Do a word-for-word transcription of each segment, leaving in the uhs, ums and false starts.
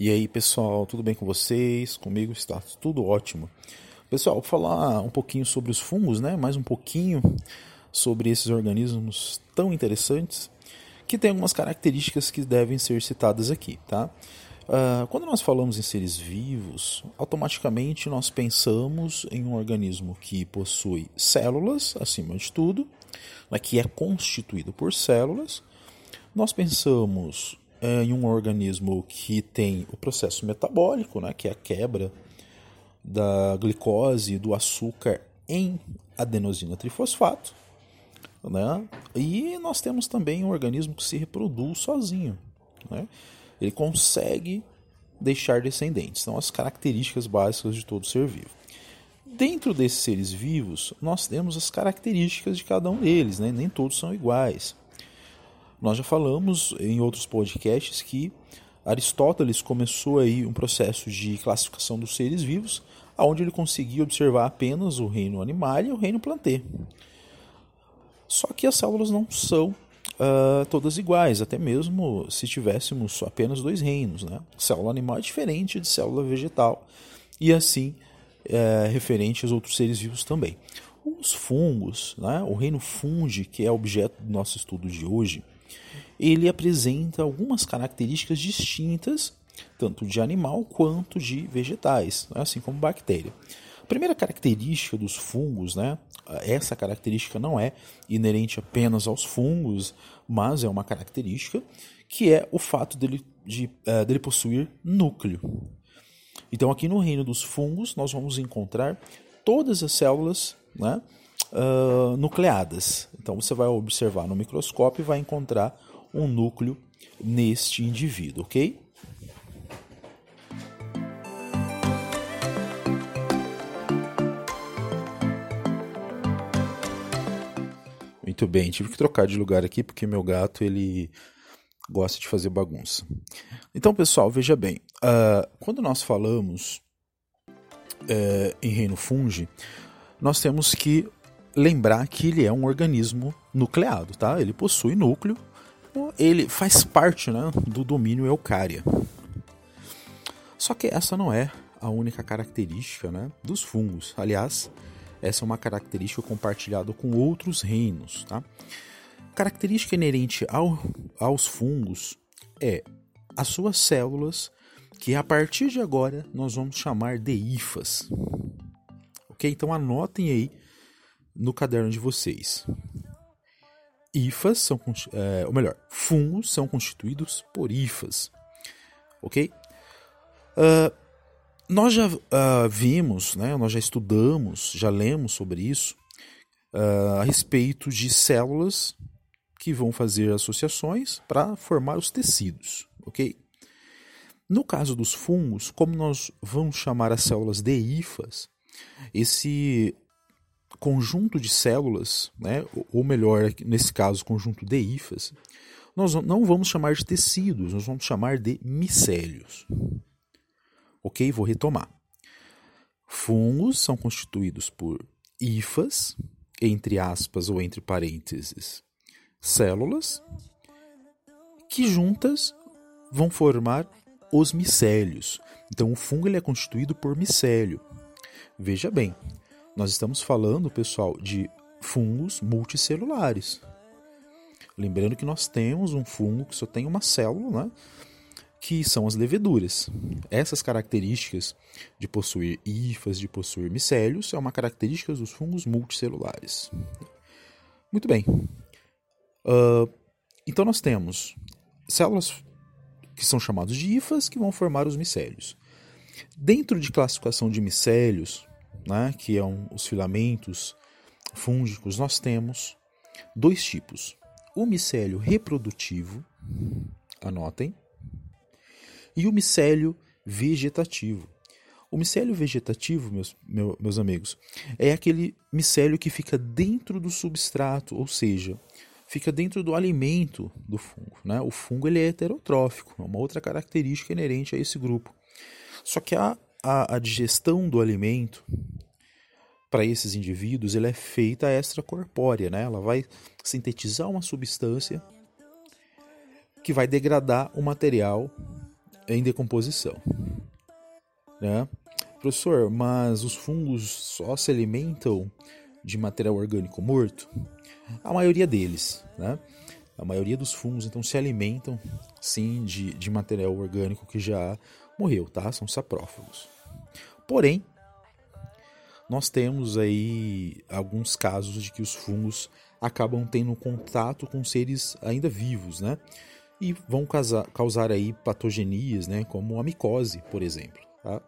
E aí pessoal, tudo bem com vocês? Comigo está tudo ótimo. Pessoal, vou falar um pouquinho sobre os fungos, né? Mais um pouquinho sobre esses organismos tão interessantes, que tem algumas características que devem ser citadas aqui, tá? Uh, quando nós falamos em seres vivos, automaticamente nós pensamos em um organismo que possui células, acima de tudo, que é constituído por células. Nós pensamos em um organismo que tem o processo metabólico, né, que é a quebra da glicose e do açúcar em adenosina trifosfato, né? E nós temos também um organismo que se reproduz sozinho, né? Ele consegue deixar descendentes. São as características básicas de todo ser vivo. Dentro desses seres vivos, nós temos as características de cada um deles, né? Nem todos são iguais. Nós já falamos em outros podcasts que Aristóteles começou aí um processo de classificação dos seres vivos, onde ele conseguia observar apenas o reino animal e o reino plantae. Só que as células não são uh, todas iguais, até mesmo se tivéssemos apenas dois reinos, né? Célula animal é diferente de célula vegetal e assim uh, referente aos outros seres vivos também. Os fungos, né? O reino fungi, que é objeto do nosso estudo de hoje, ele apresenta algumas características distintas, tanto de animal quanto de vegetais, né? Assim como bactéria. A primeira característica dos fungos, né? Essa característica não é inerente apenas aos fungos, mas é uma característica que é o fato dele, de, uh, dele possuir núcleo. Então aqui no reino dos fungos nós vamos encontrar todas as células, né? Uh, nucleadas. Então você vai observar no microscópio e vai encontrar um núcleo neste indivíduo, ok? Muito bem, tive que trocar de lugar aqui porque meu gato ele gosta de fazer bagunça. Então pessoal, veja bem, uh, quando nós falamos uh, em reino fungi, nós temos que lembrar que ele é um organismo nucleado, tá? Ele possui núcleo, ele faz parte, né, do domínio eucária. Só que essa não é a única característica, né, dos fungos. Aliás, essa é uma característica compartilhada com outros reinos, tá? Característica inerente ao, aos fungos é as suas células, que a partir de agora nós vamos chamar de hifas. Ok? Então anotem aí no caderno de vocês. Hifas são, é, ou melhor, fungos são constituídos por hifas. Ok? Uh, nós já uh, vimos, né, nós já estudamos, já lemos sobre isso, uh, a respeito de células que vão fazer associações para formar os tecidos. Ok? No caso dos fungos, como nós vamos chamar as células de hifas, esse conjunto de células, né, ou melhor, nesse caso, conjunto de hifas, nós não vamos chamar de tecidos, nós vamos chamar de micélios. Ok? Vou retomar. Fungos são constituídos por hifas, entre aspas ou entre parênteses, células, que juntas vão formar os micélios. Então, o fungo ele é constituído por micélio. Veja bem, nós estamos falando, pessoal, de fungos multicelulares. Lembrando que nós temos um fungo que só tem uma célula, né, que são as leveduras. Essas características de possuir hifas, de possuir micélios, é uma característica dos fungos multicelulares. Muito bem. Uh, então nós temos células que são chamados de hifas, que vão formar os micélios. Dentro de classificação de micélios, né, que são os filamentos fúngicos, nós temos dois tipos. O micélio reprodutivo, anotem, e o micélio vegetativo. O micélio vegetativo, meus, meu, meus amigos, é aquele micélio que fica dentro do substrato, ou seja, fica dentro do alimento do fungo, né? O fungo ele é heterotrófico, é uma outra característica inerente a esse grupo. Só que a, a, a digestão do alimento para esses indivíduos ela é feita extracorpórea, né? Ela vai sintetizar uma substância que vai degradar o material em decomposição. Né? Professor, mas os fungos só se alimentam de material orgânico morto? A maioria deles, né? A maioria dos fungos então se alimentam sim de, de material orgânico que já morreu, tá? São saprófagos. Porém, nós temos aí alguns casos de que os fungos acabam tendo contato com seres ainda vivos, né? E vão causar, causar aí patogenias, né? Como a micose, por exemplo. Tá?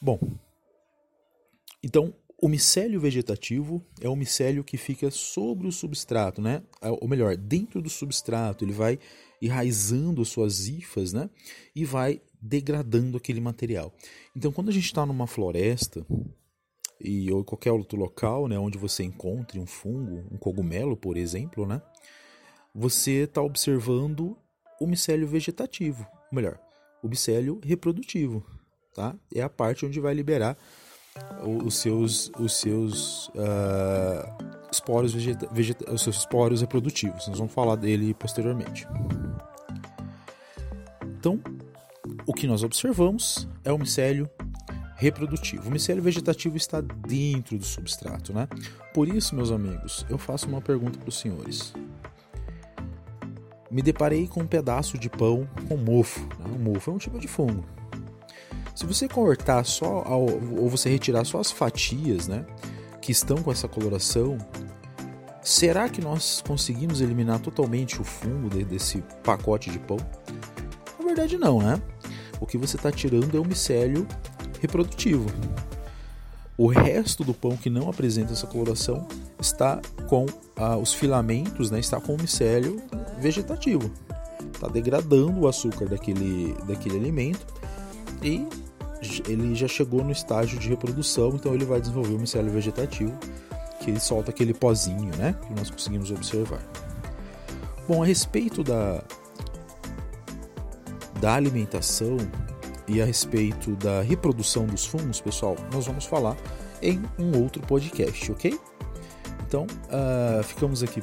Bom, então o micélio vegetativo é o micélio que fica sobre o substrato, né? Ou melhor, dentro do substrato, ele vai enraizando as suas hifas, né? E vai degradando aquele material. Então, quando a gente está numa floresta e, ou qualquer outro local, né, onde você encontre um fungo, um cogumelo, por exemplo, né, você está observando o micélio vegetativo, ou melhor, o micélio reprodutivo, tá? É a parte onde vai liberar os seus, os seus, uh, esporos vegeta- vegeta- os seus esporos reprodutivos. Nós vamos falar dele posteriormente. Então, o que nós observamos é o micélio reprodutivo. O micélio vegetativo está dentro do substrato, né? Por isso, meus amigos, eu faço uma pergunta para os senhores. Me deparei com um pedaço de pão com mofo. Né? O mofo é um tipo de fungo. Se você cortar só, ou você retirar só as fatias, né, que estão com essa coloração, será que nós conseguimos eliminar totalmente o fungo desse pacote de pão? Na verdade não, né? O que você está tirando é o micélio reprodutivo. O resto do pão que não apresenta essa coloração está com ah, os filamentos, né, está com o micélio vegetativo. Está degradando o açúcar daquele, daquele alimento e ele já chegou no estágio de reprodução, então ele vai desenvolver o micélio vegetativo, que ele solta aquele pozinho, né, que nós conseguimos observar. Bom, a respeito da, da alimentação e a respeito da reprodução dos fungos, pessoal, nós vamos falar em um outro podcast, ok? Então, uh, ficamos aqui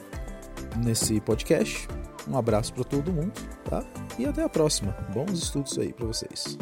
nesse podcast. Um abraço para todo mundo, tá? E até a próxima. Bons estudos aí para vocês.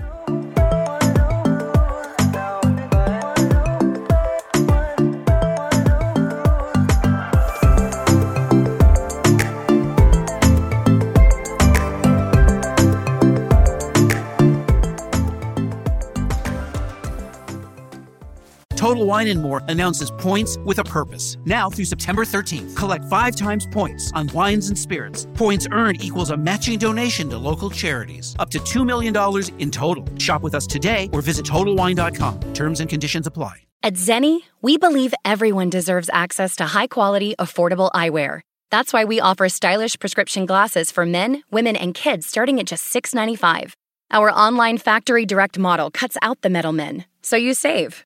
Total Wine and More announces points with a purpose. Now through September thirteenth, collect five times points on wines and spirits. Points earned equals a matching donation to local charities, up to two million dollars in total. Shop with us today or visit total wine dot com. Terms and conditions apply. At Zenni, we believe everyone deserves access to high-quality, affordable eyewear. That's why we offer stylish prescription glasses for men, women, and kids starting at just six dollars and ninety-five cents. Our online factory direct model cuts out the middlemen, so you save.